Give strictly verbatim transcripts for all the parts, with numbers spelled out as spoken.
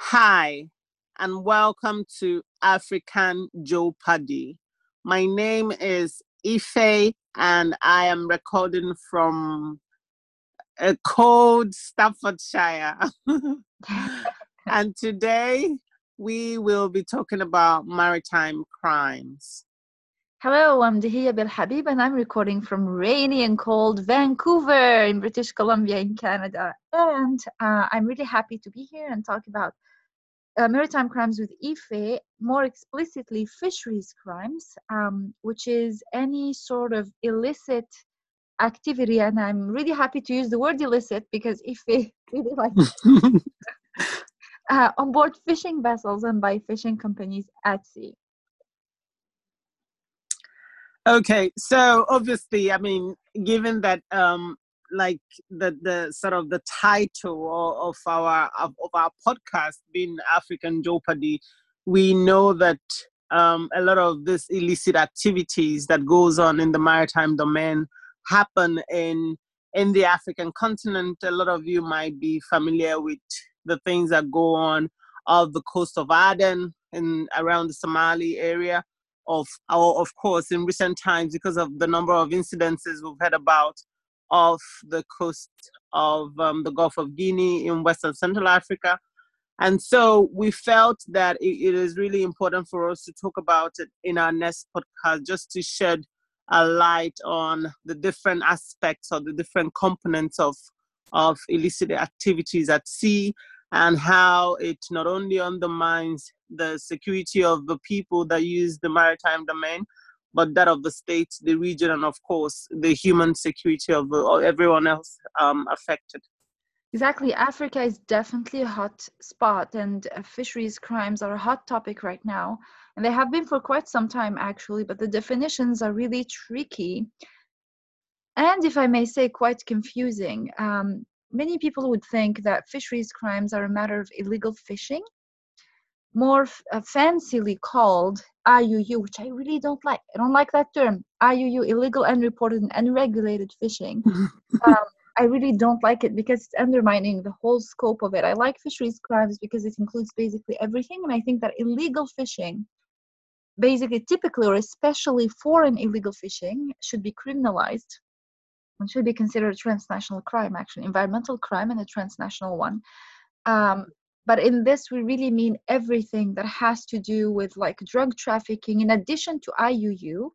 Hi, and welcome to African Joe Paddy. My name is Ife, and I am recording from a cold Staffordshire. And today we will be talking about maritime crimes. Hello, I'm Dyhia Belhabib, and I'm recording from rainy and cold Vancouver in British Columbia in Canada. And uh, I'm really happy to be here and talk about uh, maritime crimes with Ife, more explicitly fisheries crimes, um, which is any sort of illicit activity. And I'm really happy to use the word illicit because Ife really likes it. uh, on board fishing vessels and by fishing companies at sea. Okay, so obviously, I mean, given that, um, like the the sort of the title of our of, of our podcast being African Joe Paddy, we know that um, a lot of this illicit activities that goes on in the maritime domain happen in in the African continent. A lot of you might be familiar with the things that go on off the coast of Aden and around the Somali area. Of, of course, in recent times, because of the number of incidences we've heard about off the coast of um, the Gulf of Guinea in Western Central Africa. And so we felt that it, it is really important for us to talk about it in our next podcast, just to shed a light on the different aspects or the different components of, of illicit activities at sea, and how it not only undermines the security of the people that use the maritime domain, but that of the state, the region, and of course, the human security of everyone else um, affected. Exactly. Africa is definitely a hot spot, and fisheries crimes are a hot topic right now. And they have been for quite some time, actually, but the definitions are really tricky. And if I may say, quite confusing. Um, Many people would think that fisheries crimes are a matter of illegal fishing, more f- uh, fancily called I U U, which I really don't like. I don't like that term, I U U, illegal, unreported, and unregulated fishing. um, I really don't like it because it's undermining the whole scope of it. I like fisheries crimes because it includes basically everything, and I think that illegal fishing, basically, typically, or especially foreign illegal fishing, should be criminalized. It should be considered a transnational crime, actually, environmental crime and a transnational one. Um, but in this, we really mean everything that has to do with like drug trafficking, in addition to I U U,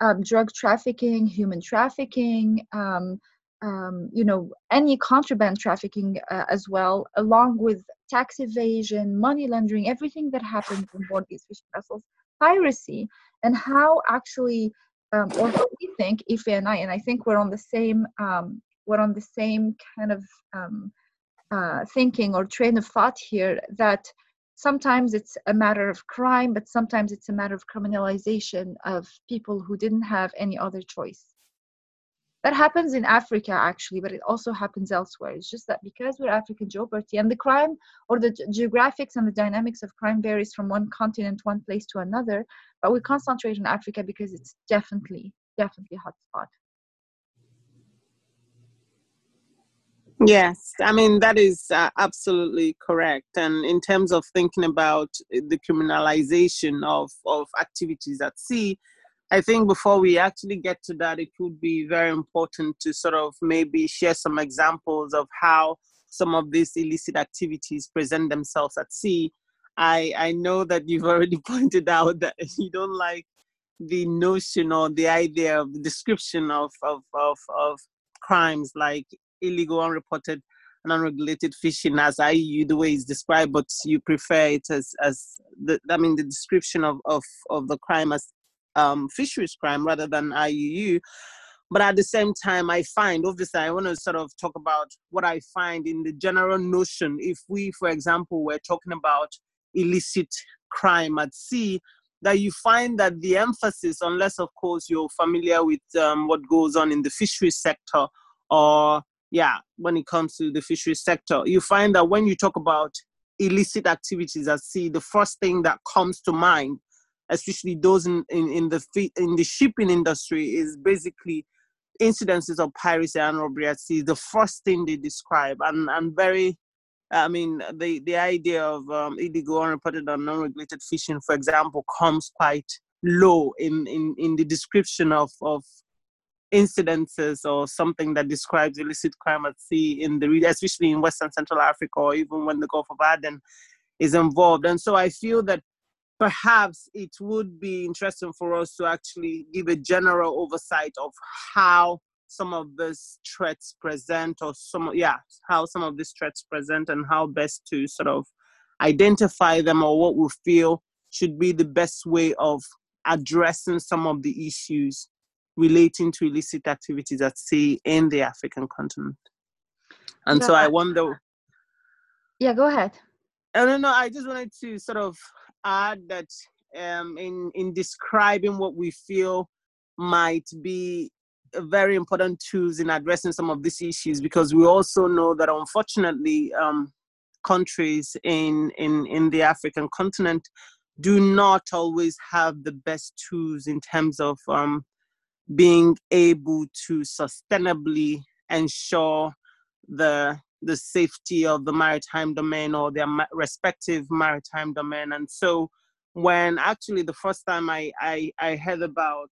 um, drug trafficking, human trafficking, um, um, you know, any contraband trafficking uh, as well, along with tax evasion, money laundering, everything that happens on board these fishing vessels, piracy, and how actually. Um, or what we think, Ife and I, and I think we're on the same, um, we're on the same kind of um, uh, thinking or train of thought here, that sometimes it's a matter of crime, but sometimes it's a matter of criminalization of people who didn't have any other choice. That happens in Africa, actually, but it also happens elsewhere. It's just that because we're African Joe Paddy, and the crime or the ge- geographics and the dynamics of crime varies from one continent, one place to another, but we concentrate on Africa because it's definitely, definitely a hot spot. Yes, I mean, that is uh, absolutely correct. And in terms of thinking about the criminalization of, of activities at sea, I think before we actually get to that, it would be very important to sort of maybe share some examples of how some of these illicit activities present themselves at sea. I, I know that you've already pointed out that you don't like the notion or the idea of the description of, of, of, of crimes like illegal, unreported, and unregulated fishing as I U U, the way it's described, but you prefer it as, as the, I mean, the description of, of, of the crime as Um, fisheries crime rather than I U U. But at the same time, I find, obviously, I want to sort of talk about what I find in the general notion. If we, for example, were talking about illicit crime at sea, that you find that the emphasis, unless, of course, you're familiar with um, what goes on in the fisheries sector, or, yeah, when it comes to the fisheries sector, you find that when you talk about illicit activities at sea, the first thing that comes to mind, especially those in, in, in the in the shipping industry, is basically incidences of piracy and robbery at sea. The first thing they describe, and, and very I mean, the, the idea of um, illegal, unreported, and non-regulated fishing, for example, comes quite low in, in, in the description of, of incidences or something that describes illicit crime at sea in the region, especially in Western Central Africa, or even when the Gulf of Aden is involved. And so I feel that perhaps it would be interesting for us to actually give a general oversight of how some of these threats present, or some, yeah, how some of these threats present and how best to sort of identify them, or what we feel should be the best way of addressing some of the issues relating to illicit activities at sea in the African continent. And go so ahead. I wonder... Yeah, go ahead. I don't know, I just wanted to sort of add that um, in, in describing what we feel might be very important tools in addressing some of these issues, because we also know that unfortunately um, countries in, in, in the African continent do not always have the best tools in terms of um, being able to sustainably ensure the the safety of the maritime domain or their ma- respective maritime domain. And so when actually the first time I, I, I heard about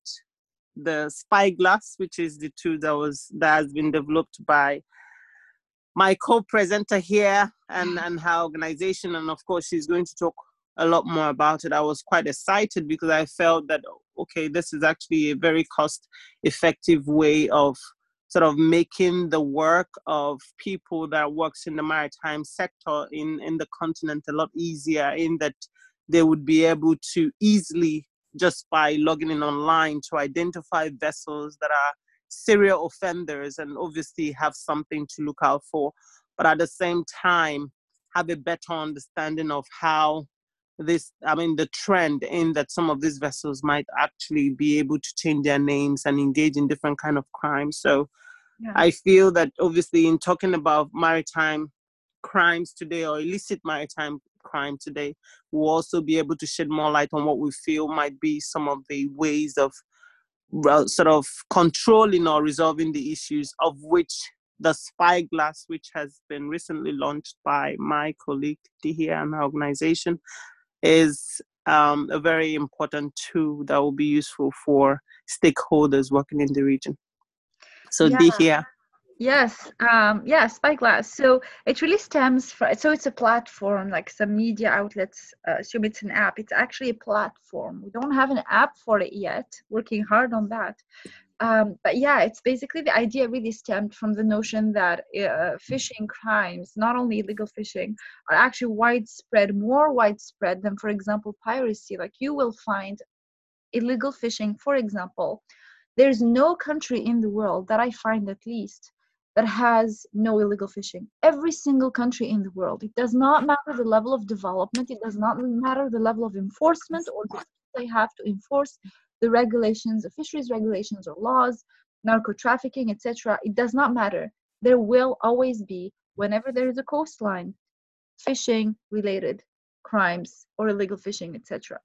the Spyglass, which is the tool that was that has been developed by my co-presenter here and, and her organization, and of course she's going to talk a lot more about it, I was quite excited because I felt that, okay, this is actually a very cost-effective way of sort of making the work of people that works in the maritime sector in, in the continent a lot easier, in that they would be able to easily, just by logging in online, to identify vessels that are serial offenders and obviously have something to look out for, but at the same time, have a better understanding of how this, I mean, the trend in that some of these vessels might actually be able to change their names and engage in different kind of crimes. So yeah. I feel that obviously in talking about maritime crimes today, or illicit maritime crime today, we'll also be able to shed more light on what we feel might be some of the ways of sort of controlling or resolving the issues, of which the Spyglass, which has been recently launched by my colleague Dyhia and her organization, is um, a very important tool that will be useful for stakeholders working in the region. So yeah. Dyhia. Yes, um, yeah, Spyglass. So it really stems from, so it's a platform, like some media outlets uh, assume it's an app. It's actually a platform. We don't have an app for it yet, working hard on that. Um, but yeah, it's basically the idea really stemmed from the notion that uh, fishing crimes, not only illegal fishing, are actually widespread, more widespread than, for example, piracy. Like you will find illegal fishing, for example, there's no country in the world that I find at least that has no illegal fishing. Every single country in the world. It does not matter the level of development. It does not matter the level of enforcement or the they have to enforce the regulations, the fisheries regulations or laws, narco-trafficking, et cetera. It does not matter. There will always be, whenever there is a coastline, fishing-related crimes or illegal fishing, et cetera.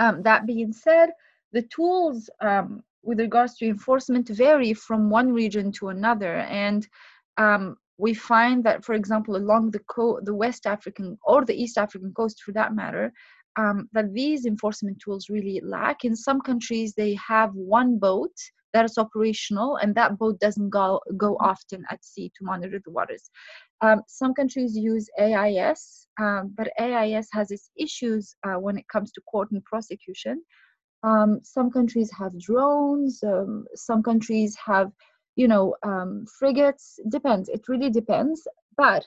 Um, that being said, the tools um, with regards to enforcement vary from one region to another. And um, we find that, for example, along the, co- the West African or the East African coast, for that matter, Um, that these enforcement tools really lack. In some countries, they have one boat that is operational, and that boat doesn't go, go often at sea to monitor the waters. Um, some countries use A I S, um, but A I S has its issues uh, when it comes to court and prosecution. Um, some countries have drones. Um, some countries have, you know, um, frigates. Depends. It really depends. But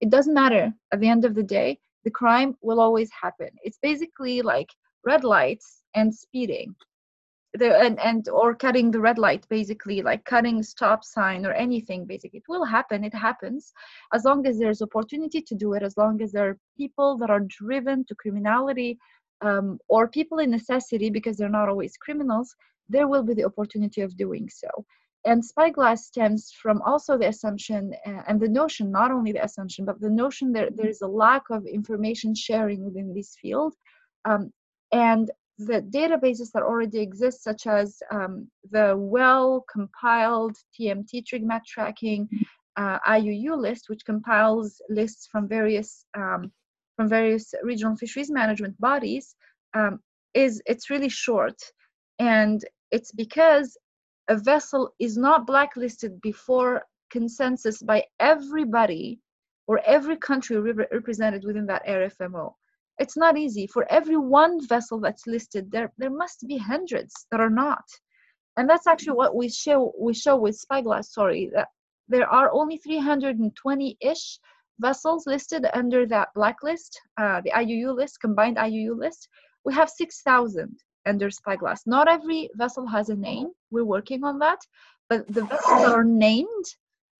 it doesn't matter at the end of the day. The crime will always happen. It's basically like red lights and speeding, the, and, and or cutting the red light, basically, like cutting stop sign or anything, basically. It will happen, it happens, as long as there's opportunity to do it, as long as there are people that are driven to criminality um, or people in necessity, because they're not always criminals, there will be the opportunity of doing so. And Spyglass stems from also the assumption and the notion, not only the assumption, but the notion that there is a lack of information sharing within this field. Um, and the databases that already exist, such as um, the well-compiled T M T Trigmat Tracking, uh, I U U list, which compiles lists from various um, from various regional fisheries management bodies, um, is it's really short, and it's because a vessel is not blacklisted before consensus by everybody or every country re represented within that R F M O. It's not easy. For every one vessel that's listed, there there must be hundreds that are not, and that's actually what we show we show with Spyglass. Sorry, that there are only three hundred twenty-ish vessels listed under that blacklist, uh, the I U U list, combined I U U list. We have six thousand under Spyglass. Not every vessel has a name. We're working on that, but the vessels that are named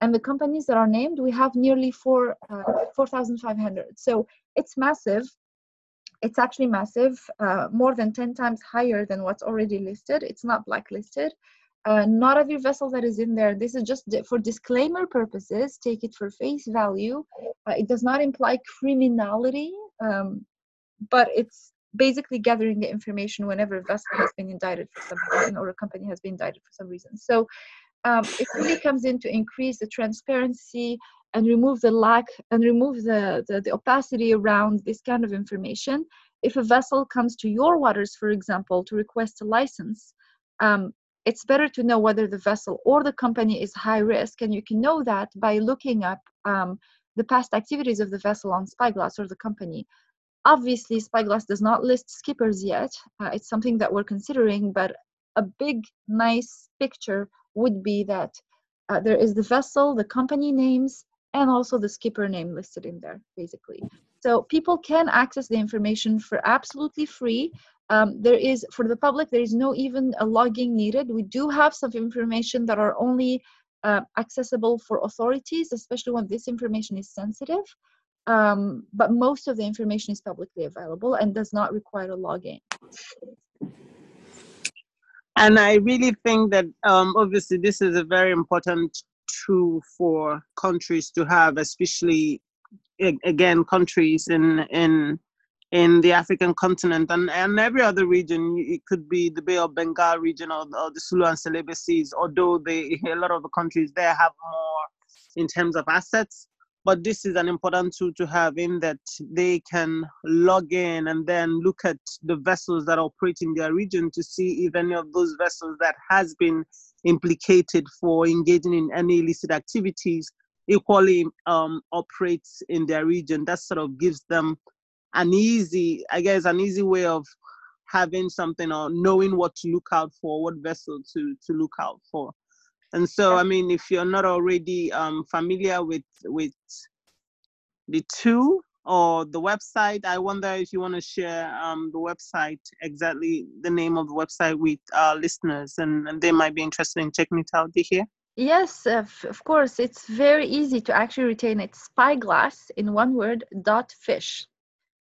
and the companies that are named, we have nearly four uh, four thousand five hundred. So it's massive. It's actually massive, uh, more than ten times higher than what's already listed. It's not blacklisted. Uh, not every vessel that is in there, this is just for disclaimer purposes, take it for face value. Uh, it does not imply criminality, um, but it's basically gathering the information whenever a vessel has been indicted for some reason or a company has been indicted for some reason. So um, it really comes in to increase the transparency and remove the lack and remove the, the, the opacity around this kind of information. If a vessel comes to your waters, for example, to request a license, um, it's better to know whether the vessel or the company is high risk, and you can know that by looking up um, the past activities of the vessel on Spyglass or the company. Obviously, Spyglass does not list skippers yet. Uh, it's something that we're considering, but a big, nice picture would be that uh, there is the vessel, the company names, and also the skipper name listed in there, basically. So people can access the information for absolutely free. Um, there is, for the public, there is no even a logging needed. We do have some information that are only uh, accessible for authorities, especially when this information is sensitive. Um, but most of the information is publicly available and does not require a login. And I really think that um, obviously this is a very important true for countries to have, especially again countries in in in the African continent and, and every other region. It could be the Bay of Bengal region or, or the Sulu and Selebe Seas, although they, a lot of the countries there have more in terms of assets, but this is an important tool to have in that they can log in and then look at the vessels that operate in their region to see if any of those vessels that has been implicated for engaging in any illicit activities equally um, operates in their region. That sort of gives them an easy, I guess, an easy way of having something or knowing what to look out for, what vessel to, to look out for. And so, I mean, if you're not already um, familiar with, with the tool or the website, I wonder if you want to share um, the website, exactly the name of the website with our listeners, and, and they might be interested in checking it out, Dyhia? Yes, of course. It's very easy to actually retain it. Spyglass, in one word, dot fish.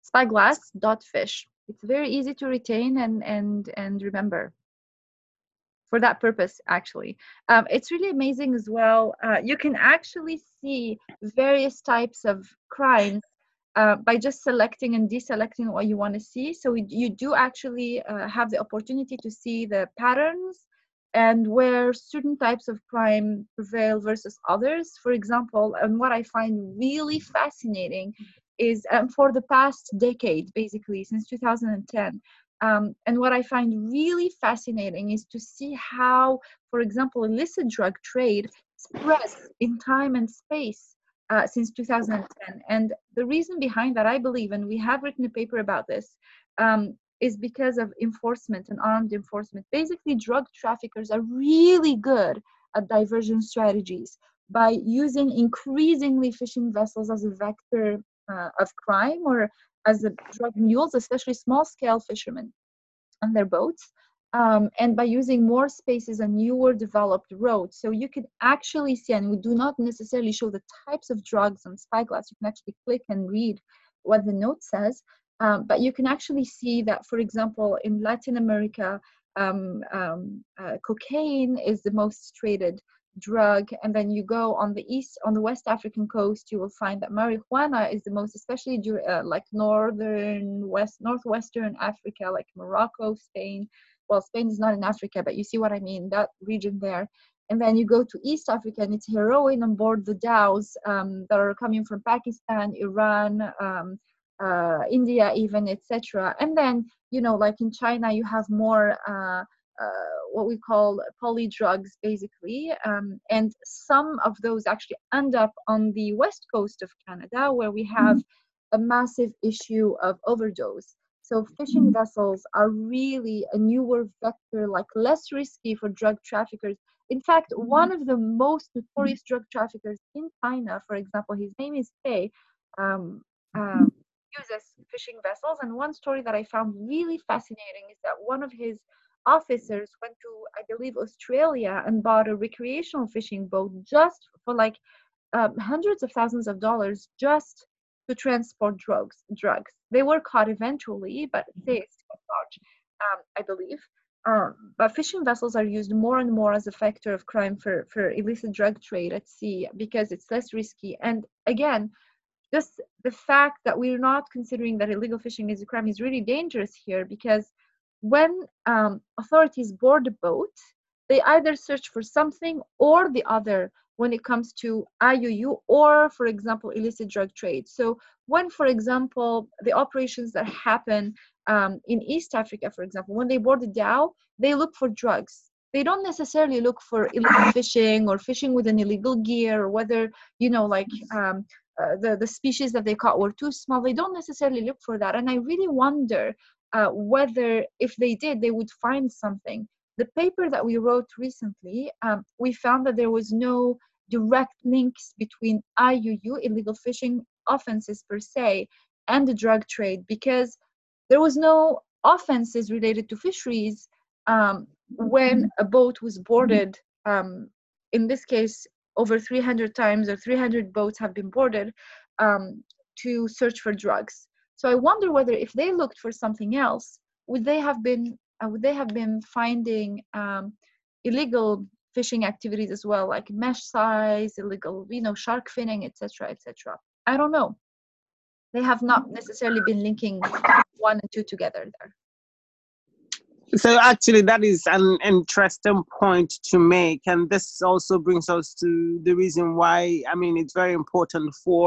Spyglass dot fish. It's very easy to retain and, and, and remember. For that purpose, actually. Um, it's really amazing as well. Uh, you can actually see various types of crimes uh, by just selecting and deselecting what you want to see. So we, you do actually uh, have the opportunity to see the patterns and where certain types of crime prevail versus others. For example, and what I find really fascinating is um, for the past decade, basically, since two thousand ten, Um, and what I find really fascinating is to see how, for example, illicit drug trade spreads in time and space uh, since two thousand ten. And the reason behind that, I believe, and we have written a paper about this, um, is because of enforcement and armed enforcement. Basically, drug traffickers are really good at diversion strategies by using increasingly fishing vessels as a vector uh, of crime or as the drug mules, especially small-scale fishermen on their boats, um, and by using more spaces and newer developed roads. So you can actually see, and we do not necessarily show the types of drugs on Spyglass, you can actually click and read what the note says, um, but you can actually see that, for example, in Latin America, um, um, uh, cocaine is the most traded drug, and then you go on the east, on the West African coast, you will find that marijuana is the most, especially during, uh, like northern west, northwestern Africa, like Morocco, Spain. Well, Spain is not in Africa, but you see what I mean, that region there. And when you go to East Africa, and it's heroin on board the dhows um, that are coming from Pakistan, Iran, um, uh, India even, et cetera. And then, you know, like in China, you have more uh, uh, what we call poly drugs, basically. Um, and some of those actually end up on the west coast of Canada, where we have mm-hmm. a massive issue of overdose. So fishing mm-hmm. vessels are really a newer vector, like less risky for drug traffickers. In fact, mm-hmm. one of the most notorious mm-hmm. drug traffickers in China, for example, his name is Ife, um, uh, uses fishing vessels. And one story that I found really fascinating is that one of his officers went to, I believe, Australia and bought a recreational fishing boat just for like um, hundreds of thousands of dollars just to transport drugs. Drugs. They were caught eventually, but they still charged, um, I believe. Um, but fishing vessels are used more and more as a factor of crime for, for illicit drug trade at sea because it's less risky. And again, just the fact that we're not considering that illegal fishing is a crime is really dangerous here, because when um, authorities board a boat, they either search for something or the other when it comes to I U U or, for example, illicit drug trade. So when, for example, the operations that happen Um, in East Africa, for example, when they board the dhow, they look for drugs. They don't necessarily look for illegal fishing or fishing with an illegal gear, or whether, you know, like um, uh, the, the species that they caught were too small. They don't necessarily look for that. And I really wonder uh, whether if they did, they would find something. The paper that we wrote recently, um, we found that there was no direct links between I U U, illegal fishing offenses per se, and the drug trade, because there was no offenses related to fisheries um, when a boat was boarded. Um, in this case, over three hundred times or three hundred boats have been boarded um, to search for drugs. So I wonder whether if they looked for something else, would they have been uh, would they have been finding um, illegal fishing activities as well, like mesh size, illegal, you know, shark finning, et cetera, et cetera. I don't know. They have not necessarily been linking one and two together there. So actually that is an interesting point to make. And this also brings us to the reason why, I mean, it's very important for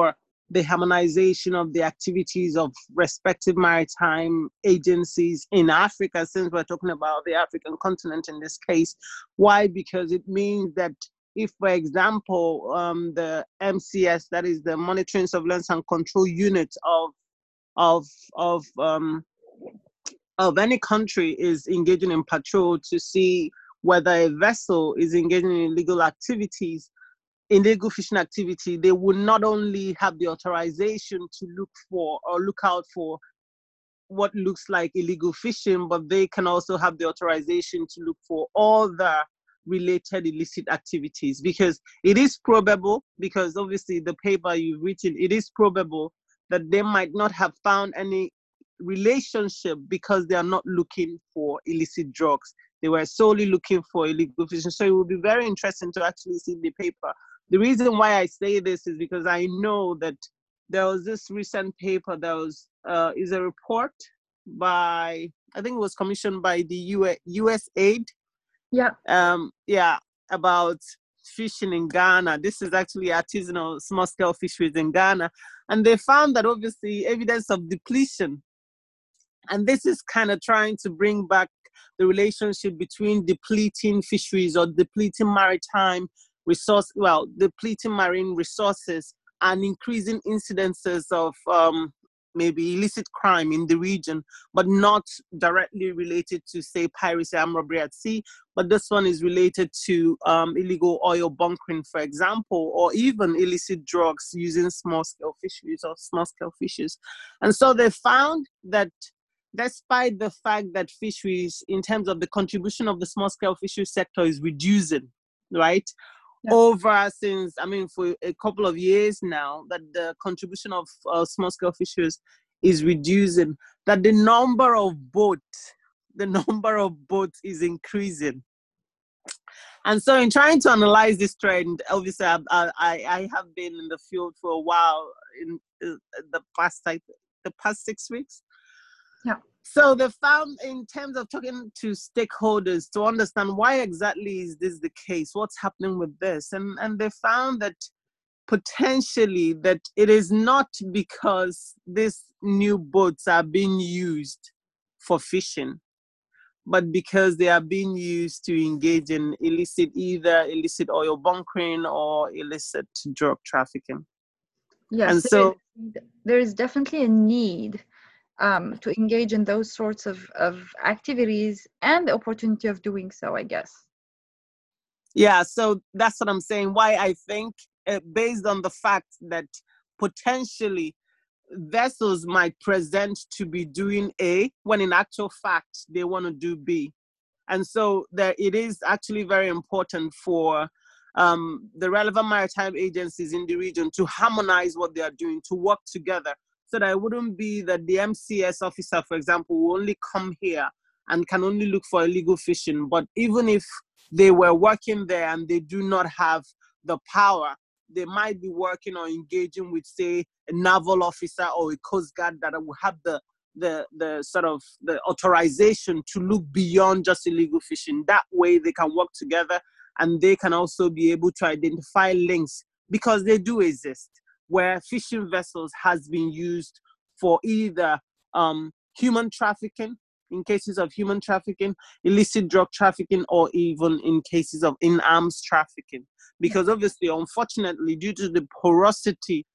the harmonization of the activities of respective maritime agencies in Africa, since we're talking about the African continent in this case. Why? Because it means that if, for example, um, the M C S, that is the Monitoring, Surveillance, and Control Unit of of of um, of any country is engaging in patrol to see whether a vessel is engaging in illegal activities, illegal fishing activity, they will not only have the authorization to look for or look out for what looks like illegal fishing, but they can also have the authorization to look for other related illicit activities, because it is probable, because obviously the paper you've written, it is probable that they might not have found any relationship because they are not looking for illicit drugs. They were solely looking for illegal fishing. So it will be very interesting to actually see the paper. The reason why I say this is because I know that there was this recent paper that was, uh, is a report by, I think it was commissioned by the U S A I D. Yeah. Um, yeah, about fishing in Ghana. This is actually artisanal small-scale fisheries in Ghana. And they found that obviously evidence of depletion. And this is kind of trying to bring back the relationship between depleting fisheries or depleting maritime resource, well, depleting marine resources and increasing incidences of um, maybe illicit crime in the region, but not directly related to, say, piracy and robbery at sea. But this one is related to um, illegal oil bunkering, for example, or even illicit drugs using small-scale fisheries or small-scale fishes. And so they found that despite the fact that fisheries, in terms of the contribution of the small-scale fisheries sector, is reducing, right? Over since, I mean, for a couple of years now, that the contribution of uh, small-scale fisheries is reducing, that the number of boats, the number of boats is increasing. And so in trying to analyze this trend, obviously I, I, I have been in the field for a while, in the past, like, the past six weeks. Yeah. So the farm, in terms of talking to stakeholders to understand why exactly is this the case, what's happening with this, and, and they found that potentially that it is not because these new boats are being used for fishing, but because they are being used to engage in illicit, either illicit oil bunkering or illicit drug trafficking. Yes, and so there is, there is definitely a need um, to engage in those sorts of, of activities and the opportunity of doing so, I guess. Yeah, so that's what I'm saying. Why I think, uh, based on the fact that potentially vessels might present to be doing A when in actual fact they want to do B. And so that it is actually very important for um, the relevant maritime agencies in the region to harmonize what they are doing, to work together, so that it wouldn't be that the M C S officer, for example, will only come here and can only look for illegal fishing. But even if they were working there and they do not have the power, they might be working or engaging with, say, a naval officer or a coast guard that will have the, the, the sort of the authorization to look beyond just illegal fishing. That way they can work together and they can also be able to identify links, because they do exist, where fishing vessels has been used for either um, human trafficking, in cases of human trafficking, illicit drug trafficking, or even in cases of in-arms trafficking. Because obviously, unfortunately, due to the porosity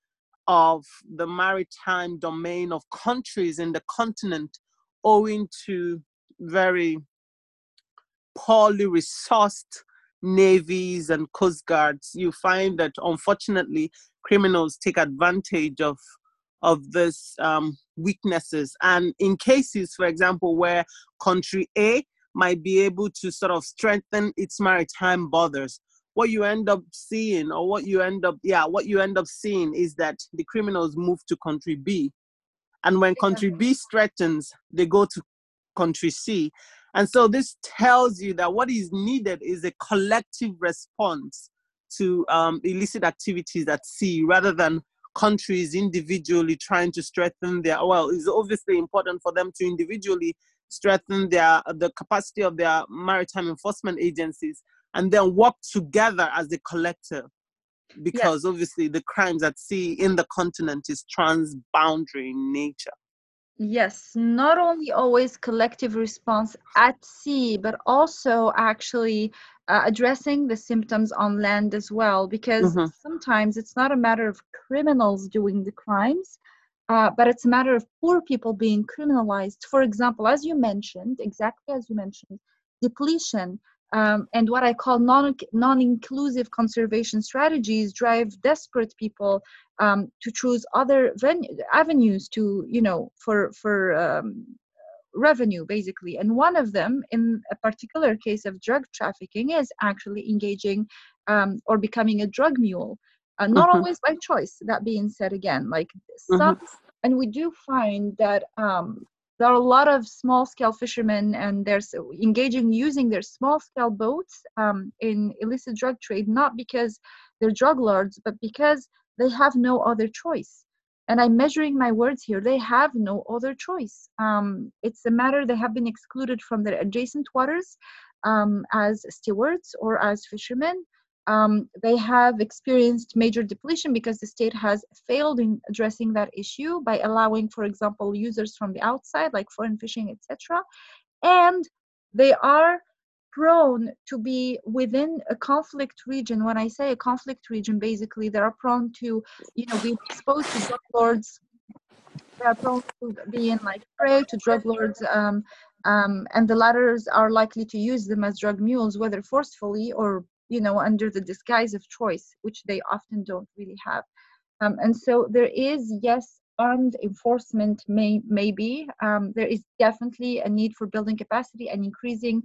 of the maritime domain of countries in the continent, owing to very poorly resourced navies and coast guards, you find that, unfortunately, criminals take advantage of of this um, weaknesses. And in cases, for example, where country A might be able to sort of strengthen its maritime borders, what you end up seeing, or what you end up, yeah, what you end up seeing is that the criminals move to country B. And when country B strengthens, they go to country C. And so this tells you that what is needed is a collective response to um, illicit activities at sea, rather than countries individually trying to strengthen their, well, it's obviously important for them to individually strengthen their, the capacity of their maritime enforcement agencies, and then work together as a collective, because yes, obviously the crimes at sea in the continent is transboundary in nature. Yes, not only always collective response at sea, but also actually uh, addressing the symptoms on land as well, because mm-hmm. sometimes it's not a matter of criminals doing the crimes, uh, but it's a matter of poor people being criminalized. For example, as you mentioned, exactly as you mentioned, depletion um, and what I call non- non-inclusive conservation strategies drive desperate people Um, to choose other ven- avenues to, you know, for for um, revenue, basically. And one of them, in a particular case of drug trafficking, is actually engaging um, or becoming a drug mule. Uh, not mm-hmm. always by choice, that being said again. Like some, mm-hmm. and we do find that um, there are a lot of small-scale fishermen, and they're engaging, using their small-scale boats um, in illicit drug trade, not because they're drug lords, but because they have no other choice. And I'm measuring my words here. They have no other choice. Um, it's a matter they have been excluded from their adjacent waters um, as stewards or as fishermen. Um, they have experienced major depletion because the state has failed in addressing that issue by allowing, for example, users from the outside, like foreign fishing, et cetera. And they are prone to be within a conflict region. When I say a conflict region, basically they are prone to, you know, being exposed to drug lords. They are prone to being like prey to drug lords, um, um, and the latter are likely to use them as drug mules, whether forcefully or, you know, under the disguise of choice, which they often don't really have. Um, and so there is, yes, armed enforcement may maybe. Um, there is definitely a need for building capacity and increasing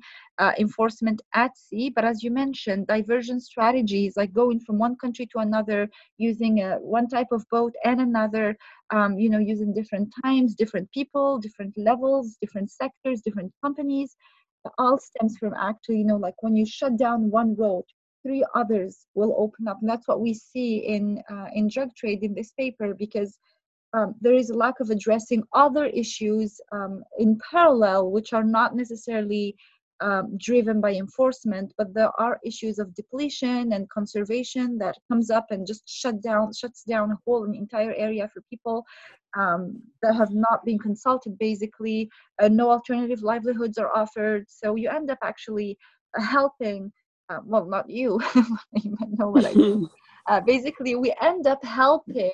uh, enforcement at sea. But as you mentioned, diversion strategies, like going from one country to another, using a, one type of boat and another, um, you know, using different times, different people, different levels, different sectors, different companies, all stems from actually, you know, like when you shut down one road, three others will open up. And that's what we see in uh, in drug trade in this paper, because um, there is a lack of addressing other issues um, in parallel, which are not necessarily um, driven by enforcement, but there are issues of depletion and conservation that comes up and just shut down, shuts down a whole entire area for people um, that have not been consulted, basically. Uh, no alternative livelihoods are offered. So you end up actually helping, uh, well, not you, you might know what I mean. Uh, basically, we end up helping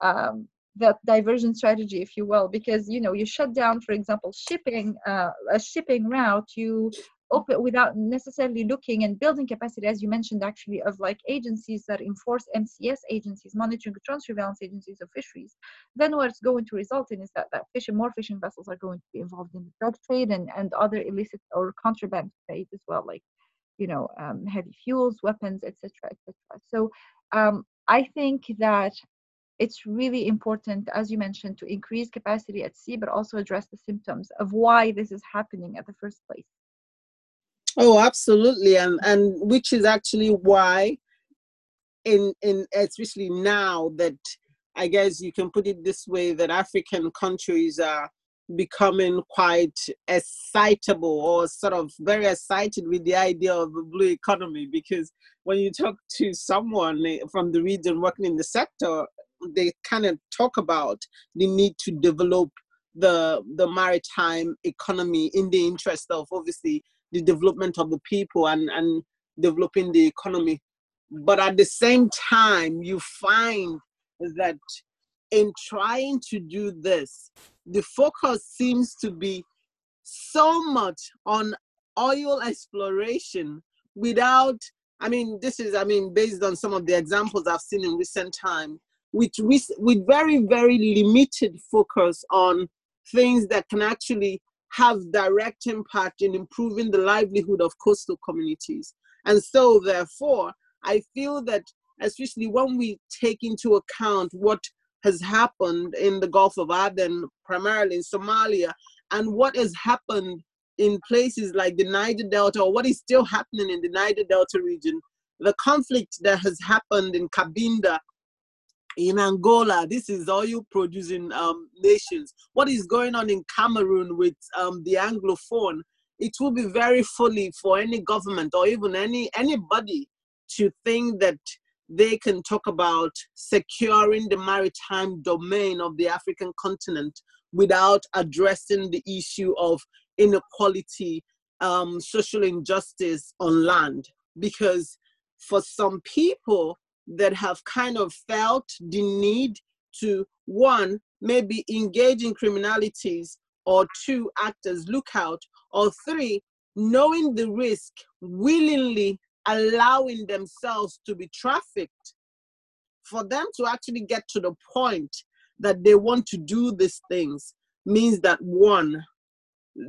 um, that diversion strategy, if you will, because, you know, you shut down, for example, shipping, uh, a shipping route, you open without necessarily looking and building capacity, as you mentioned, actually, of like agencies that enforce M C S agencies, monitoring control surveillance agencies of fisheries. Then what it's going to result in is that, that fish and more fishing vessels are going to be involved in the drug trade and, and other illicit or contraband trade as well, like, you know, um, heavy fuels, weapons, et cetera, et cetera. So um, I think that it's really important, as you mentioned, to increase capacity at sea, but also address the symptoms of why this is happening at the first place. Oh, absolutely. And, and which is actually why, in, in especially now that, I guess you can put it this way, that African countries are becoming quite excitable or sort of very excited with the idea of a blue economy, because when you talk to someone from the region working in the sector, they kind of talk about the need to develop the the maritime economy in the interest of obviously the development of the people and and developing the economy. But at the same time, you find that in trying to do this, the focus seems to be so much on oil exploration without, I mean, this is, I mean, based on some of the examples I've seen in recent time, with, with very, very limited focus on things that can actually have direct impact in improving the livelihood of coastal communities. And so therefore, I feel that, especially when we take into account what has happened in the Gulf of Aden, primarily in Somalia, and what has happened in places like the Niger Delta, or what is still happening in the Niger Delta region, the conflict that has happened in Cabinda, in Angola, this is oil-producing um, nations. What is going on in Cameroon with um, the Anglophone, it will be very folly for any government or even any anybody to think that they can talk about securing the maritime domain of the African continent without addressing the issue of inequality, um, social injustice on land. Because for some people that have kind of felt the need to, one, maybe engage in criminalities, or two, act as lookout, or three, knowing the risk, willingly allowing themselves to be trafficked, for them to actually get to the point that they want to do these things means that, one,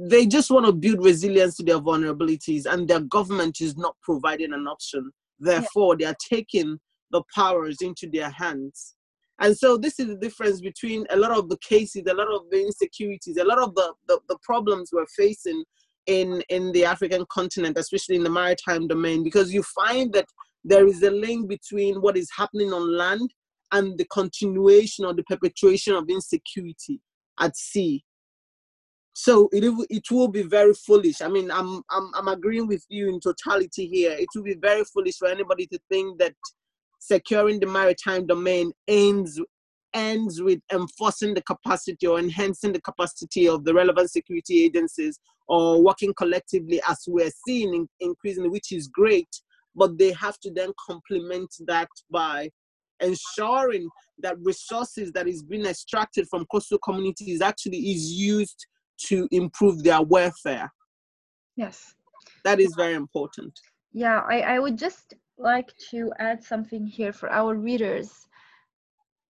they just want to build resilience to their vulnerabilities, and their government is not providing an option. Therefore, yeah. they are taking the powers into their hands. And so this is the difference between a lot of the cases, a lot of the insecurities, a lot of the, the, the problems we're facing in, in the African continent, especially in the maritime domain, because you find that there is a link between what is happening on land and the continuation or the perpetuation of insecurity at sea. So it, it will be very foolish. I mean, I'm, I'm, I'm agreeing with you in totality here. It will be very foolish for anybody to think that securing the maritime domain ends ends with enforcing the capacity or enhancing the capacity of the relevant security agencies or working collectively, as we're seeing in, increasingly, which is great, but they have to then complement that by ensuring that resources that is being extracted from coastal communities actually is used to improve their welfare. Yes. That is very important. Yeah, I, I would just like to add something here for our readers.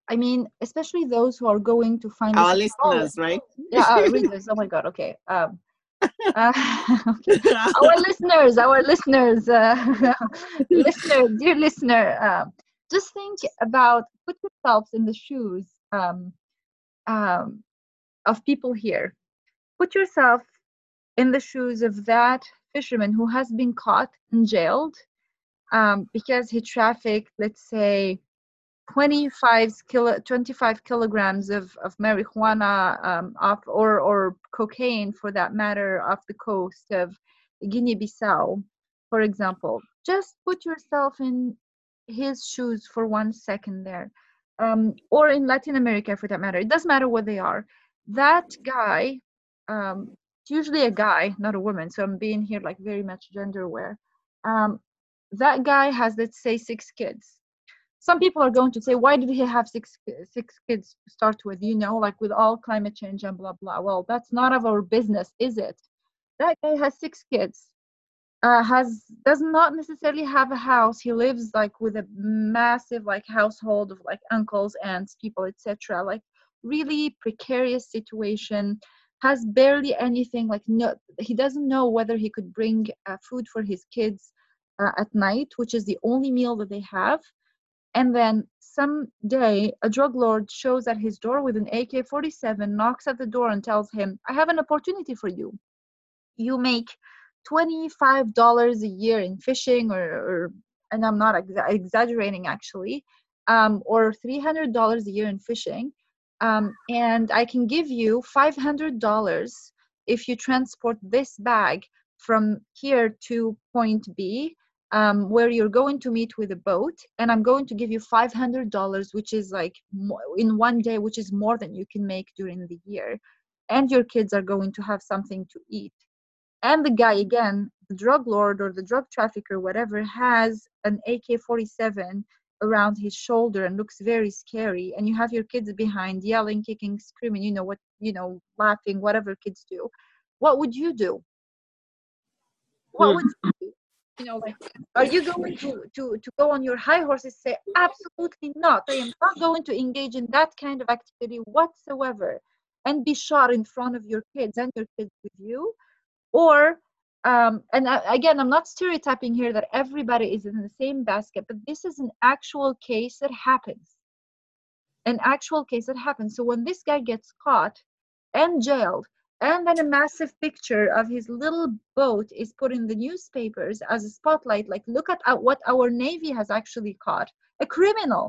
I mean, especially those who are going to find our listeners, oh, right? Yeah, our readers. Oh my God. Okay. Um, uh, okay. Our listeners, our listeners, uh, listener, dear listener, uh, just think about, put yourselves in the shoes um, um, of people here. Put yourself in the shoes of that fisherman who has been caught and jailed, Um, because he trafficked, let's say, twenty-five, kilo, twenty-five kilograms of, of marijuana um, off, or, or cocaine for that matter off the coast of Guinea-Bissau, for example. Just put yourself in his shoes for one second there, um, or in Latin America for that matter. It doesn't matter what they are. That guy, um, it's usually a guy, not a woman, so I'm being here like very much gender aware. Um, that guy has, let's say, six kids. Some people are going to say, why did he have six, six kids to start with, you know, like with all climate change and blah, blah. Well, that's none of our business, is it? That guy has six kids, uh, has, does not necessarily have a house. He lives like with a massive like household of like uncles, aunts, people, et cetera. Like really precarious situation, has barely anything, like no, he doesn't know whether he could bring uh, food for his kids uh, at night, which is the only meal that they have. And then someday a drug lord shows at his door with an A K forty-seven, knocks at the door and tells him, I have an opportunity for you. You make twenty-five dollars a year in fishing, or, or and I'm not exa exaggerating actually, um, or three hundred dollars a year in fishing. Um, and I can give you five hundred dollars if you transport this bag from here to point B, um, where you're going to meet with a boat, and I'm going to give you five hundred dollars, which is like in one day, which is more than you can make during the year. And your kids are going to have something to eat. And the guy, again, the drug lord or the drug trafficker, whatever, has an A K forty-seven around his shoulder and looks very scary, and you have your kids behind yelling, kicking, screaming, you know what, you know, laughing, whatever kids do. What would you do? What would you do? You know, like, are you going to, to, to go on your high horse and say, absolutely not, I am not going to engage in that kind of activity whatsoever, and be shot in front of your kids and your kids with you? Or Um, and I, again, I'm not stereotyping here that everybody is in the same basket, but this is an actual case that happens. An actual case that happens. So when this guy gets caught and jailed, and then a massive picture of his little boat is put in the newspapers as a spotlight, like, look at what our Navy has actually caught, a criminal.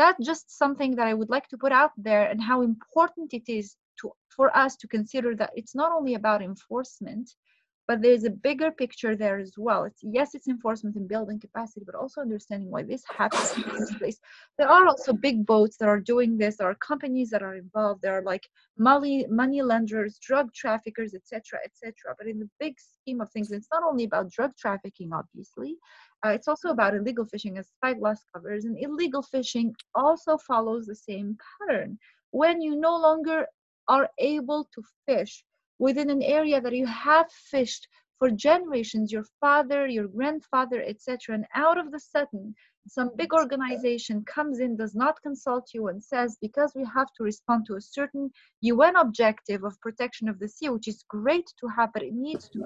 That's just something that I would like to put out there, and how important it is to, for us to consider that it's not only about enforcement, but there's a bigger picture there as well. It's, yes, it's enforcement and building capacity, but also understanding why this happens in this place. There are also big boats that are doing this. There are companies that are involved. There are like money, money lenders, drug traffickers, et cetera, et cetera. But in the big scheme of things, it's not only about drug trafficking, obviously. Uh, it's also about illegal fishing, as Spyglass covers. And illegal fishing also follows the same pattern. When you no longer are able to fish within an area that you have fished for generations, your father, your grandfather, et cetera, and out of the sudden, some big organization comes in, does not consult you, and says, because we have to respond to a certain U N objective of protection of the sea, which is great to have, but it needs to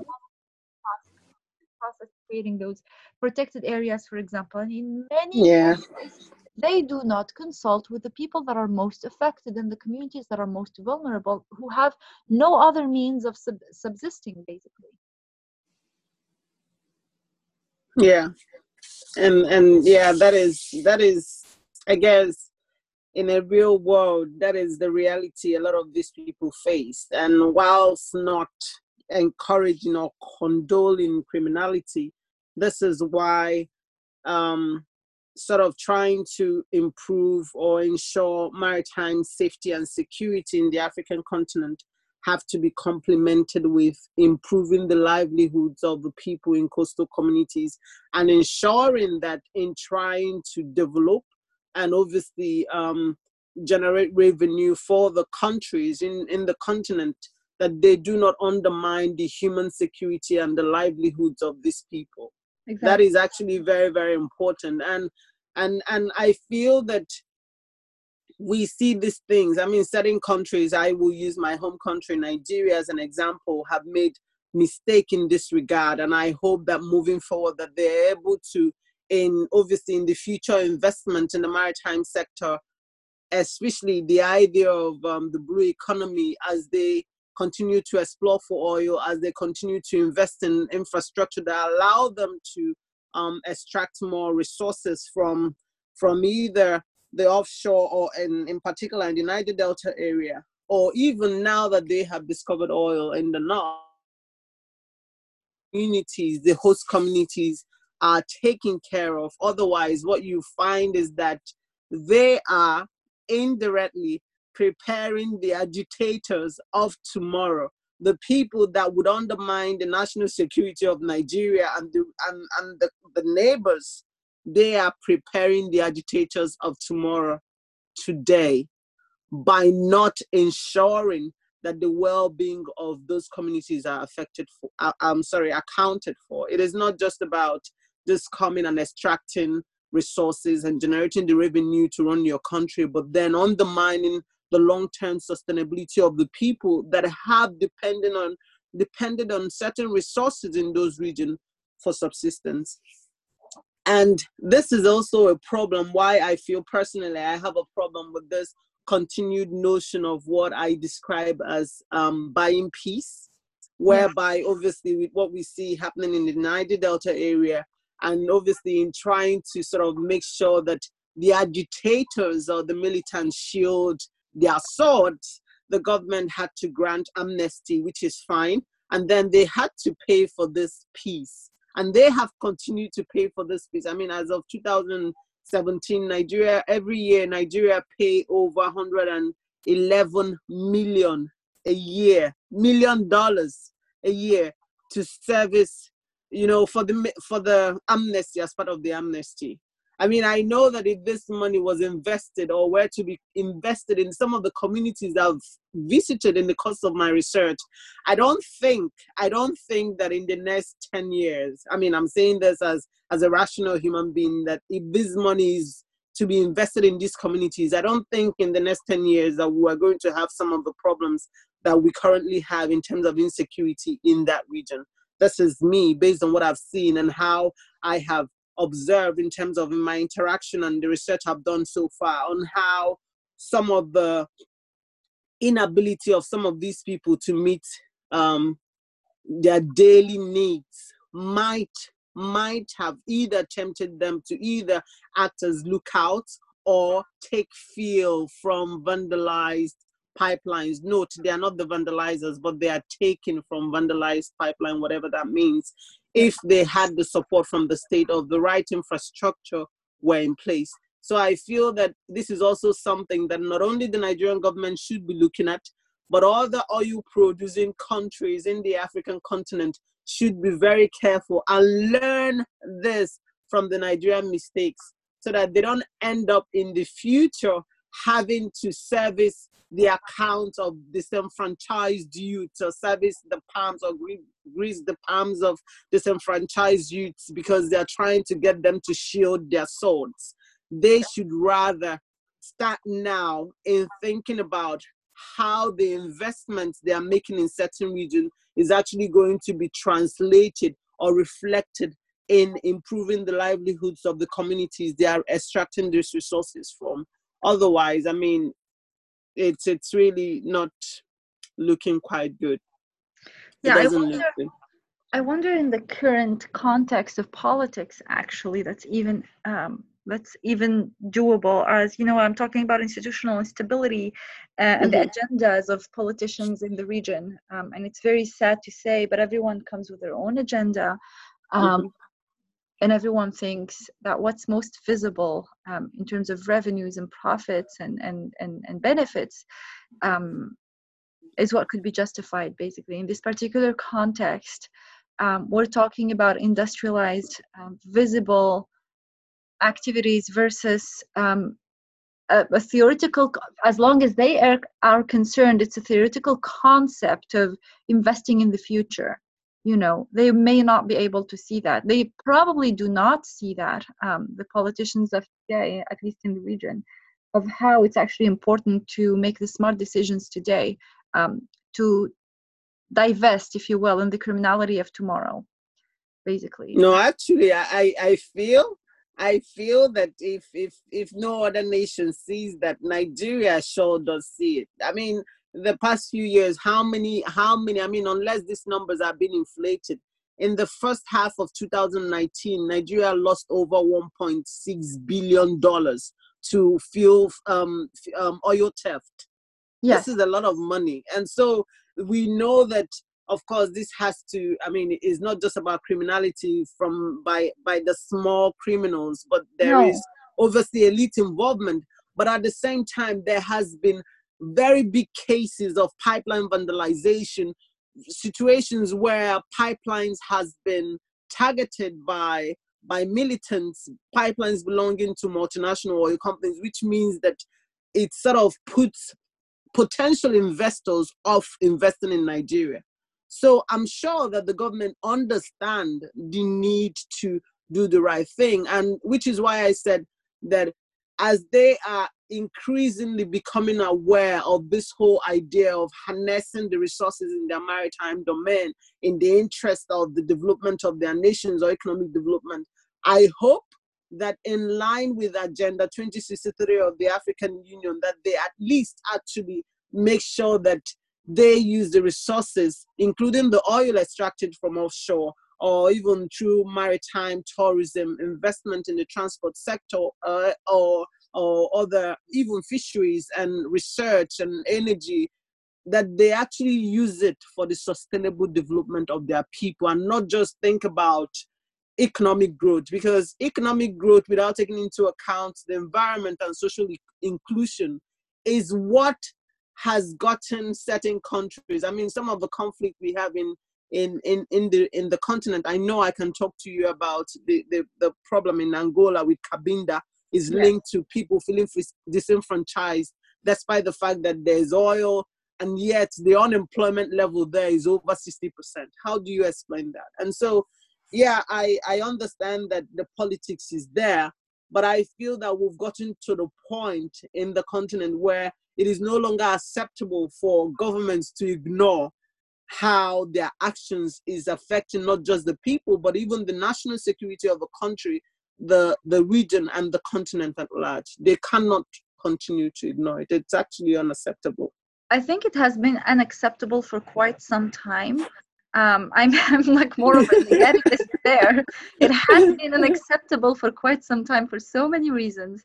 process creating those protected areas, for example. And in many yeah. cases, they do not consult with the people that are most affected and the communities that are most vulnerable, who have no other means of sub subsisting, basically. Yeah, and and yeah, that is that is, I guess, in a real world, that is the reality a lot of these people face. And whilst not encouraging or condoling criminality, this is why. Um, sort of trying to improve or ensure maritime safety and security in the African continent have to be complemented with improving the livelihoods of the people in coastal communities, and ensuring that in trying to develop and obviously um, generate revenue for the countries in, in the continent, that they do not undermine the human security and the livelihoods of these people. Exactly. That is actually very, very important. And, and, and I feel that we see these things. I mean, certain countries, I will use my home country, Nigeria, as an example, have made mistakes in this regard. And I hope that moving forward, that they're able to, in obviously in the future investment in the maritime sector, especially the idea of um, the blue economy, as they continue to explore for oil, as they continue to invest in infrastructure that allow them to um, extract more resources from, from either the offshore or in, in particular in the Niger Delta area, or even now that they have discovered oil in the north, communities, the host communities are taken care of. Otherwise, what you find is that they are indirectly preparing the agitators of tomorrow, the people that would undermine the national security of Nigeria and the, and, and the, the neighbors. They are preparing the agitators of tomorrow today by not ensuring that the well-being of those communities are affected for, I'm sorry, accounted for. It is not just about just coming and extracting resources and generating the revenue to run your country, but then undermining the long-term sustainability of the people that have depended on, depended on certain resources in those regions for subsistence. And this is also a problem, why I feel personally I have a problem with this continued notion of what I describe as um, buying peace, whereby obviously with what we see happening in the Niger Delta area, and obviously in trying to sort of make sure that the agitators or the militants shield their swords, the government had to grant amnesty, which is fine. And then they had to pay for this peace. And they have continued to pay for this peace. I mean, as of two thousand seventeen, Nigeria, every year, Nigeria pay over one hundred eleven million a year, million dollars a year to service, you know, for the, for the amnesty, as part of the amnesty. I mean, I know that if this money was invested or were to be invested in some of the communities I've visited in the course of my research, I don't think, I don't think that in the next ten years, I mean, I'm saying this as, as a rational human being, that if this money is to be invested in these communities, I don't think in the next ten years that we are going to have some of the problems that we currently have in terms of insecurity in that region. This is me, based on what I've seen and how I have observed in terms of my interaction and the research I've done so far on how some of the inability of some of these people to meet um, their daily needs might, might have either tempted them to either act as lookouts or take fuel from vandalized pipelines. Note, they are not the vandalizers, but they are taken from vandalized pipeline, whatever that means, if they had the support from the state or the right infrastructure were in place. So I feel that this is also something that not only the Nigerian government should be looking at, but all the oil-producing countries in the African continent should be very careful and learn this from the Nigerian mistakes so that they don't end up in the future having to service the accounts of disenfranchised youth or service the palms or grease the palms of disenfranchised youths because they're trying to get them to shield their swords. They should rather start now in thinking about how the investments they are making in certain regions is actually going to be translated or reflected in improving the livelihoods of the communities they are extracting these resources from. Otherwise, I mean, it's it's really not looking quite good. Yeah, I wonder, I wonder in the current context of politics, actually, that's even um, that's even doable. As you know, I'm talking about institutional instability uh, and mm-hmm. the agendas of politicians in the region. Um, and it's very sad to say, but everyone comes with their own agenda. Um, mm-hmm. And everyone thinks that what's most visible um, in terms of revenues and profits and and and, and benefits um, is what could be justified, basically. In this particular context, um, we're talking about industrialized, um, visible activities versus um, a, a theoretical, as long as they are, are concerned, it's a theoretical concept of investing in the future. You know, they may not be able to see that. They probably do not see that, um, the politicians of today, at least in the region, of how it's actually important to make the smart decisions today, um, to divest, if you will, in the criminality of tomorrow, basically. No, actually, I, I feel I feel that if, if, if no other nation sees that, Nigeria sure does see it. I mean, the past few years, how many, how many, I mean, unless these numbers are being inflated, In the first half of two thousand nineteen, Nigeria lost over one point six billion dollars to fuel um, um, oil theft. Yes. This is a lot of money. And so we know that, of course, this has to, I mean, it's not just about criminality from by, by the small criminals, but there no. is obviously elite involvement. But at the same time, there has been very big cases of pipeline vandalization, situations where pipelines has been targeted by by militants, pipelines belonging to multinational oil companies, which means that it sort of puts potential investors off investing in Nigeria. So I'm sure that the government understand the need to do the right thing, and which is why I said that as they are increasingly becoming aware of this whole idea of harnessing the resources in their maritime domain in the interest of the development of their nations or economic development, I hope that in line with Agenda twenty sixty-three of the African Union, that they at least actually make sure that they use the resources, including the oil extracted from offshore, or even through maritime tourism, investment in the transport sector, uh, or, or other, even fisheries and research and energy, that they actually use it for the sustainable development of their people and not just think about economic growth, because economic growth without taking into account the environment and social inclusion is what has gotten certain countries. I mean, some of the conflict we have in In, in, in, the, in the continent. I know I can talk to you about the, the, the problem in Angola with Cabinda is linked yeah. to people feeling disenfranchised, despite the fact that there's oil, and yet the unemployment level there is over sixty percent. How do you explain that? And so, yeah, I, I understand that the politics is there, but I feel that we've gotten to the point in the continent where it is no longer acceptable for governments to ignore how their actions is affecting not just the people, but even the national security of a country, the, the region and the continent at large. They cannot continue to ignore it. It's actually unacceptable. I think it has been unacceptable for quite some time. Um, I'm, I'm like more of an editor there. It has been unacceptable for quite some time for so many reasons.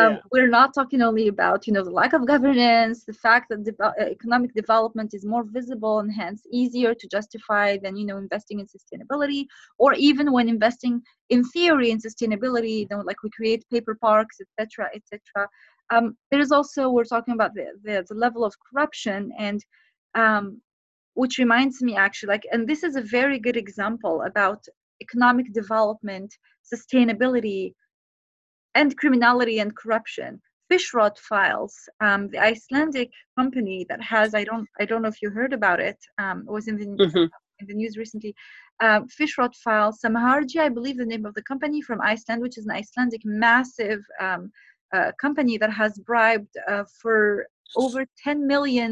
Um, yeah. We're not talking only about, you know, the lack of governance, the fact that de- economic development is more visible and hence easier to justify than, you know, investing in sustainability, or even when investing in theory in sustainability, you know, like we create paper parks, et cetera, et cetera. Um, there's also, we're talking about the, the, the level of corruption, and um, which reminds me actually, like, and this is a very good example about economic development, sustainability, and criminality and corruption. Fish rot files. Um, the Icelandic company that has, I don't, I don't know if you heard about it. Um, it was in the mm-hmm. uh, in the news recently. Uh, fish rot files. Samherji, I believe the name of the company from Iceland, which is an Icelandic massive um, uh, company that has bribed uh, for over ten million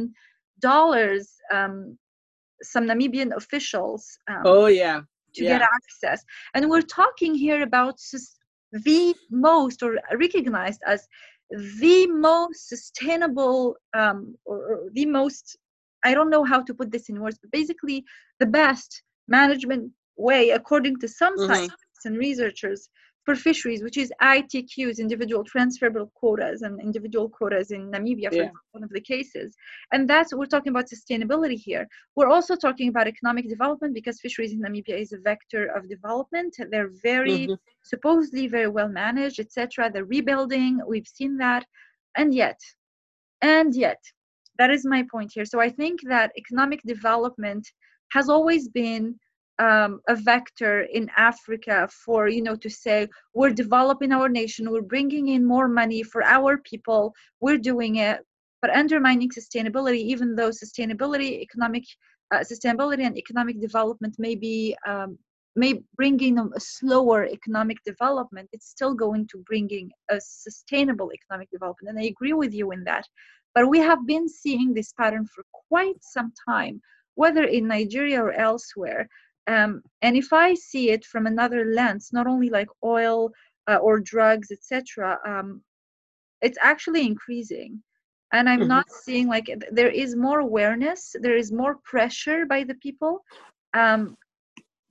dollars um, some Namibian officials. Um, oh yeah. To yeah. get access, and we're talking here about Just, the most, or recognized as the most sustainable, um, or, or the most, I don't know how to put this in words, but basically the best management way, according to some mm-hmm. scientists and researchers, for fisheries, which is I T Qs, individual transferable quotas, and individual quotas in Namibia, for yeah. one of the cases. And that's, we're talking about sustainability here. We're also talking about economic development, because fisheries in Namibia is a vector of development. They're very, mm-hmm. supposedly very well managed, et cetera. They're rebuilding, we've seen that. And yet, and yet, that is my point here. So I think that economic development has always been Um, a vector in Africa for, you know, to say, we're developing our nation, we're bringing in more money for our people, we're doing it, but undermining sustainability, even though sustainability, economic, uh, sustainability and economic development may be, um, may bring in a slower economic development, it's still going to bring in a sustainable economic development. And I agree with you in that. But we have been seeing this pattern for quite some time, whether in Nigeria or elsewhere. Um, and if I see it from another lens, not only like oil uh, or drugs, et cetera, um, it's actually increasing. And I'm not seeing, like, there is more awareness, there is more pressure by the people. Um,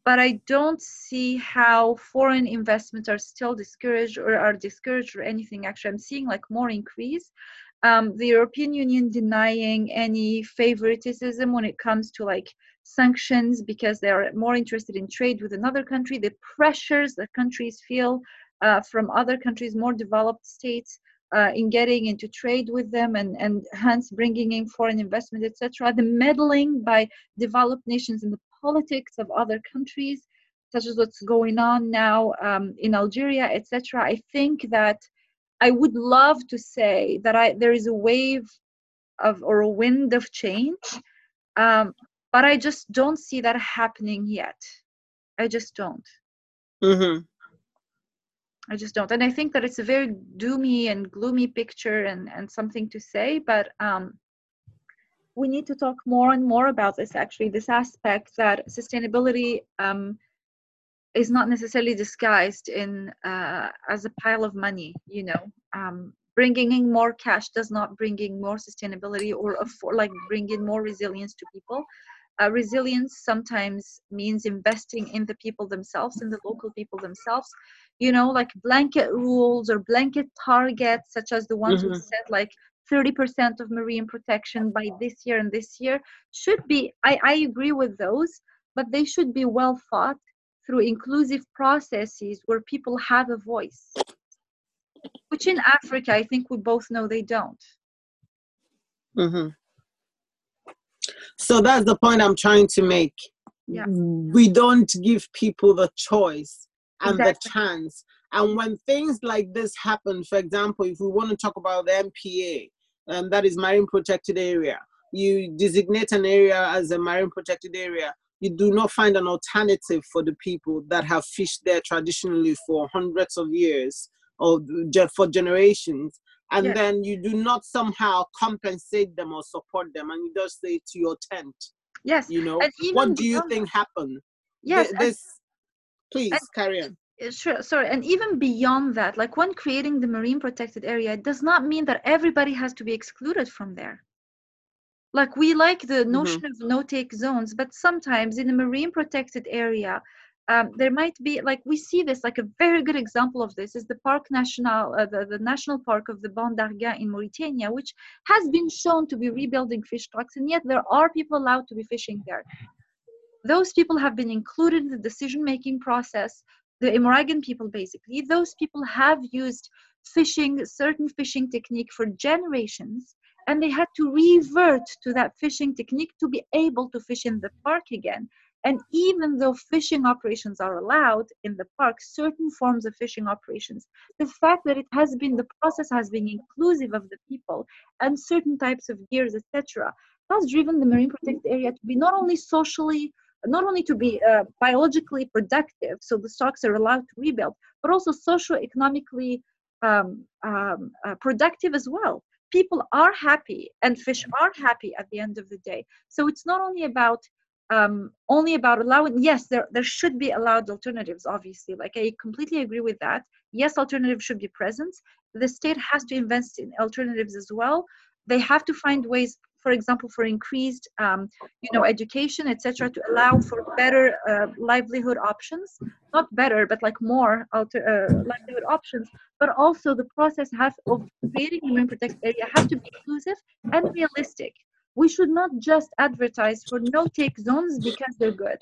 but I don't see how foreign investments are still discouraged or are discouraged or anything. Actually, I'm seeing like more increase. Um, the European Union denying any favoritism when it comes to like sanctions because they are more interested in trade with another country. The pressures that countries feel uh, from other countries, more developed states, uh, in getting into trade with them and, and hence bringing in foreign investment, et cetera. The meddling by developed nations in the politics of other countries, such as what's going on now um, in Algeria, et cetera. I think that I would love to say that I, there is a wave of or a wind of change, um, but I just don't see that happening yet. I just don't. Mm-hmm. I just don't. And I think that it's a very doomy and gloomy picture and, and something to say, but um, we need to talk more and more about this, actually, this aspect that sustainability um, is not necessarily disguised in uh, as a pile of money, you know. Um, bringing in more cash does not bring in more sustainability or afford, like bring in more resilience to people. Uh, resilience sometimes means investing in the people themselves, in the local people themselves. You know, like blanket rules or blanket targets, such as the ones mm-hmm. who said like thirty percent of marine protection by this year and this year, should be, I, I agree with those, but they should be well thought through inclusive processes where people have a voice, which in Africa, I think we both know they don't. Mm-hmm. So that's the point I'm trying to make. Yeah. We don't give people the choice and exactly. the chance. And when things like this happen, for example, if we want to talk about the M P A, um, that is marine protected area, you designate an area as a marine protected area, you do not find an alternative for the people that have fished there traditionally for hundreds of years or for generations. And yes. then you do not somehow compensate them or support them. And you just say to your tent, yes. you know, what do you think happened? Yes. Th- this, and, please and, carry on. Sure, sorry. And even beyond that, like when creating the marine protected area, it does not mean that everybody has to be excluded from there. Like we like the notion mm-hmm. of no-take zones, but sometimes in a marine protected area, um, there might be, like we see this, like a very good example of this is the Parc National, uh, the, the National Park of the Banc d'Arguin in Mauritania, which has been shown to be rebuilding fish stocks, and yet there are people allowed to be fishing there. Those people have been included in the decision-making process, the Imraguen people basically. Those people have used fishing, certain fishing technique for generations, and they had to revert to that fishing technique to be able to fish in the park again. And even though fishing operations are allowed in the park, certain forms of fishing operations, the fact that it has been, the process has been inclusive of the people and certain types of gears, et cetera, has driven the marine protected area to be not only socially, not only to be uh, biologically productive, so the stocks are allowed to rebuild, but also socio-economically um, um, uh, productive as well. People are happy and fish are happy at the end of the day. So it's not only about um, only about allowing, yes, there, there should be allowed alternatives, obviously. Like I completely agree with that. Yes, alternatives should be present. The state has to invest in alternatives as well. They have to find ways, for example, for increased um, you know, education, et cetera, to allow for better uh, livelihood options, not better, but like more alter, uh, livelihood options, but also the process has, of creating a marine protected area has to be inclusive and realistic. We should not just advertise for no-take zones because they're good.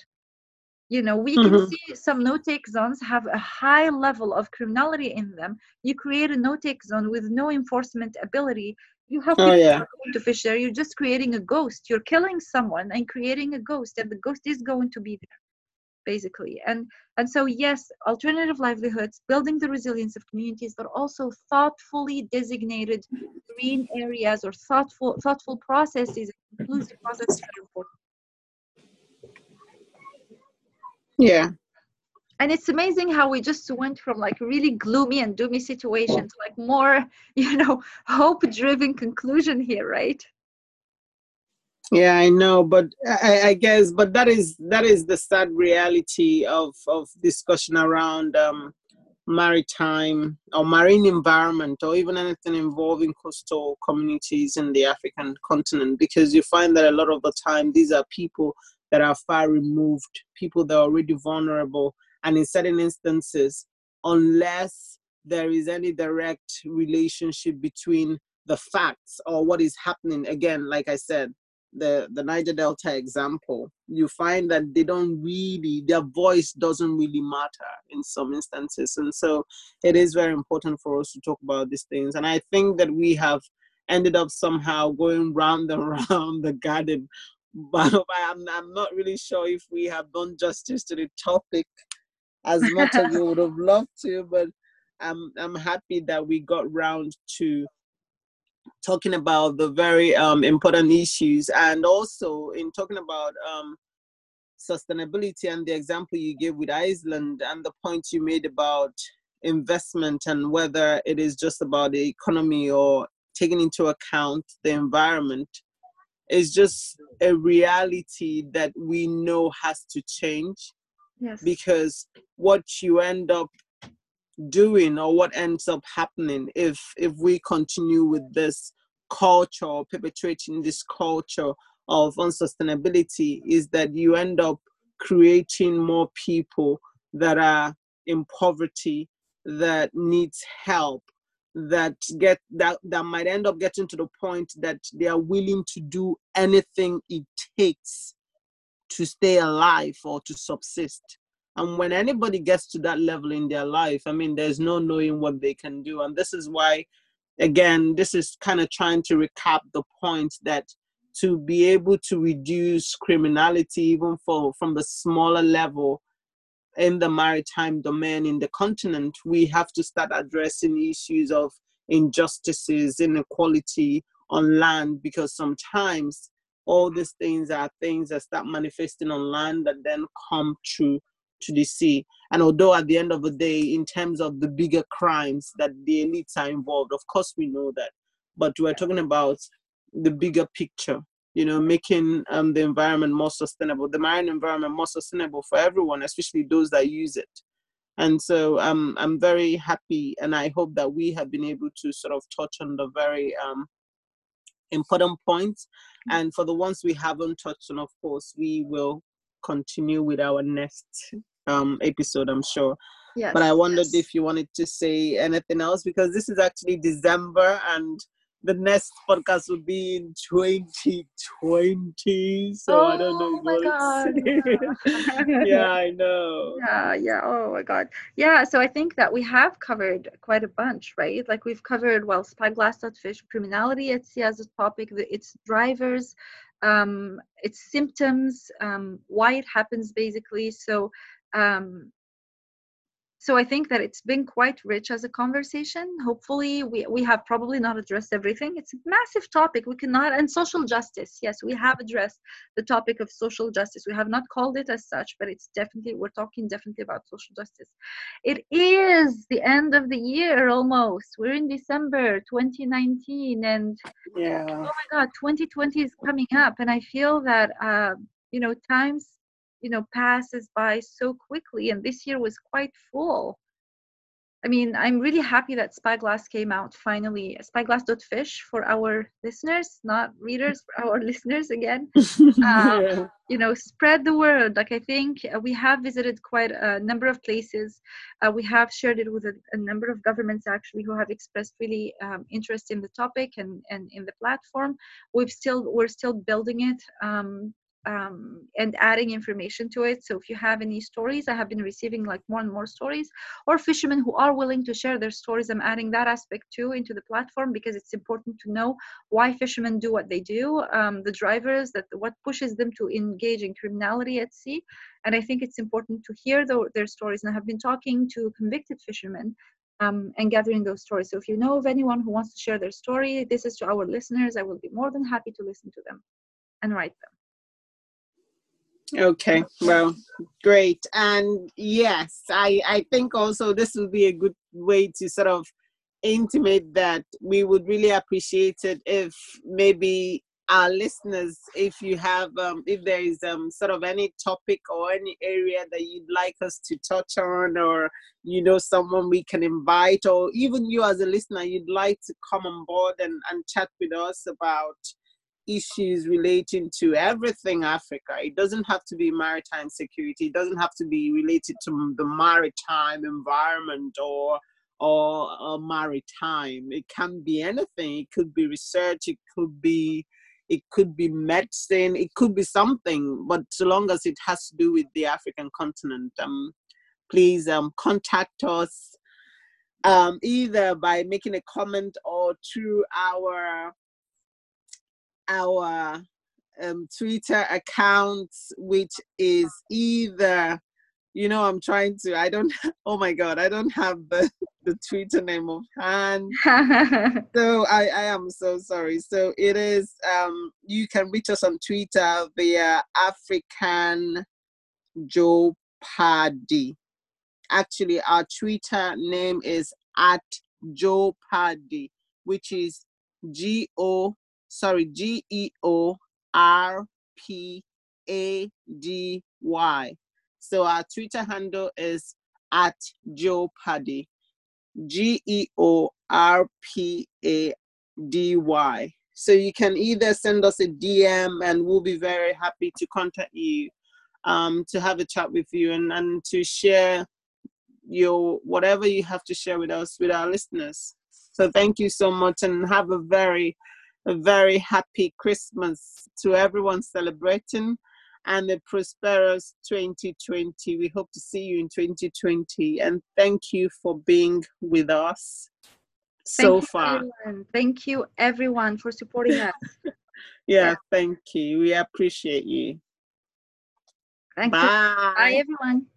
You know, we mm-hmm. can see some no-take zones have a high level of criminality in them. You create a no-take zone with no enforcement ability, you have people oh, yeah. going to fish there. You're just creating a ghost. You're killing someone and creating a ghost, and the ghost is going to be there, basically. And and so, yes, alternative livelihoods, building the resilience of communities, but also thoughtfully designated green areas or thoughtful thoughtful processes, inclusive processes are important. Yeah. And it's amazing how we just went from like really gloomy and doomy situation to like more, you know, hope-driven conclusion here, right? Yeah, I know, but I, I guess, but that is that is the sad reality of, of discussion around um, maritime or marine environment or even anything involving coastal communities in the African continent, because you find that a lot of the time these are people that are far removed, people that are already vulnerable. And in certain instances, unless there is any direct relationship between the facts or what is happening, again, like I said, the, the Niger Delta example, you find that they don't really, their voice doesn't really matter in some instances. And so it is very important for us to talk about these things. And I think that we have ended up somehow going round and round the garden. But I'm, I'm not really sure if we have done justice to the topic as much as we would have loved to, but I'm, I'm happy that we got round to talking about the very um, important issues. And also in talking about um, sustainability and the example you gave with Iceland and the point you made about investment and whether it is just about the economy or taking into account the environment, is just a reality that we know has to change. Yes. Because what you end up doing or what ends up happening if if we continue with this culture or perpetuating this culture of unsustainability is that you end up creating more people that are in poverty, that needs help, that get that that might end up getting to the point that they are willing to do anything it takes to stay alive or to subsist. And when anybody gets to that level in their life, I mean, there's no knowing what they can do. And this is why, again, this is kind of trying to recap the point that to be able to reduce criminality, even for, from the smaller level in the maritime domain in the continent, we have to start addressing issues of injustices, inequality on land, because sometimes all these things are things that start manifesting on land that then come true to the sea. And although at the end of the day, in terms of the bigger crimes that the elites are involved, of course we know that, but we're talking about the bigger picture, you know, making um, the environment more sustainable, the marine environment more sustainable for everyone, especially those that use it. And so um, I'm very happy, and I hope that we have been able to sort of touch on the very um, important points. And for the ones we haven't touched on, of course, we will continue with our next um episode, I'm sure. Yes, but I wondered yes. if you wanted to say anything else, because this is actually December and the next podcast will be in twenty twenty, so oh, I don't know my God. yeah I know yeah yeah oh my God yeah so I think that we have covered quite a bunch, right? Like we've covered well Spyglass at Fish, criminality at sea as a topic, the, its drivers, um its symptoms, um why it happens basically. So um so I think that it's been quite rich as a conversation. Hopefully we we have probably not addressed everything. It's a massive topic. We cannot. And social justice, yes, we have addressed the topic of social justice. We have not called it as such, but it's definitely, we're talking definitely about social justice. It is the end of the year almost. We're in December twenty nineteen, and yeah. oh my God, twenty twenty is coming up, and I feel that uh, you know, times, you know, passes by so quickly, and this year was quite full. I mean, I'm really happy that Spyglass came out finally. Spyglass.fish for our listeners, not readers, for our listeners again. Um, yeah. You know, spread the word. Like, I think we have visited quite a number of places. Uh, we have shared it with a, a number of governments, actually, who have expressed really um, interest in the topic and, and in the platform. We've still, we're still building it. Um, um and adding information to it. So if you have any stories, I have been receiving like more and more stories, or fishermen who are willing to share their stories, I'm adding that aspect too into the platform, because it's important to know why fishermen do what they do, um the drivers, that what pushes them to engage in criminality at sea. And I think it's important to hear the, their stories, and I have been talking to convicted fishermen Um, and gathering those stories. So if you know of anyone who wants to share their story, this is to our listeners. I will be more than happy to listen to them and write them. Okay, well, great. And yes, I, I think also this would be a good way to sort of intimate that we would really appreciate it if maybe our listeners, if you have, um, if there is um, sort of any topic or any area that you'd like us to touch on, or, you know, someone we can invite, or even you as a listener, you'd like to come on board and, and chat with us about issues relating to everything Africa. It doesn't have to be maritime security. It doesn't have to be related to the maritime environment or or, or maritime. It can be anything. It could be research. It could be it could be medicine. It could be something. But so long as it has to do with the African continent, um, please um contact us. Um, either by making a comment or through our our um, Twitter account, which is either, you know, I'm trying to, I don't, oh my God, I don't have the, the Twitter name of hand. So I, I am so sorry. So it is, um, you can reach us on Twitter via African Joe Paddy. Actually, our Twitter name is at Joe Paddy, which is G O sorry G E O R P A D Y. So our Twitter handle is at Joe Paddy, G E O R P A D Y. So you can either send us a D M, and we'll be very happy to contact you, um, to have a chat with you, and and to share your whatever you have to share with us, with our listeners. So thank you so much, and have a very a very happy Christmas to everyone celebrating, and a prosperous twenty twenty. We hope to see you in twenty twenty, and thank you for being with us so far. Thank you everyone for supporting us. Yeah, thank you, we appreciate you. Thank you. Bye everyone.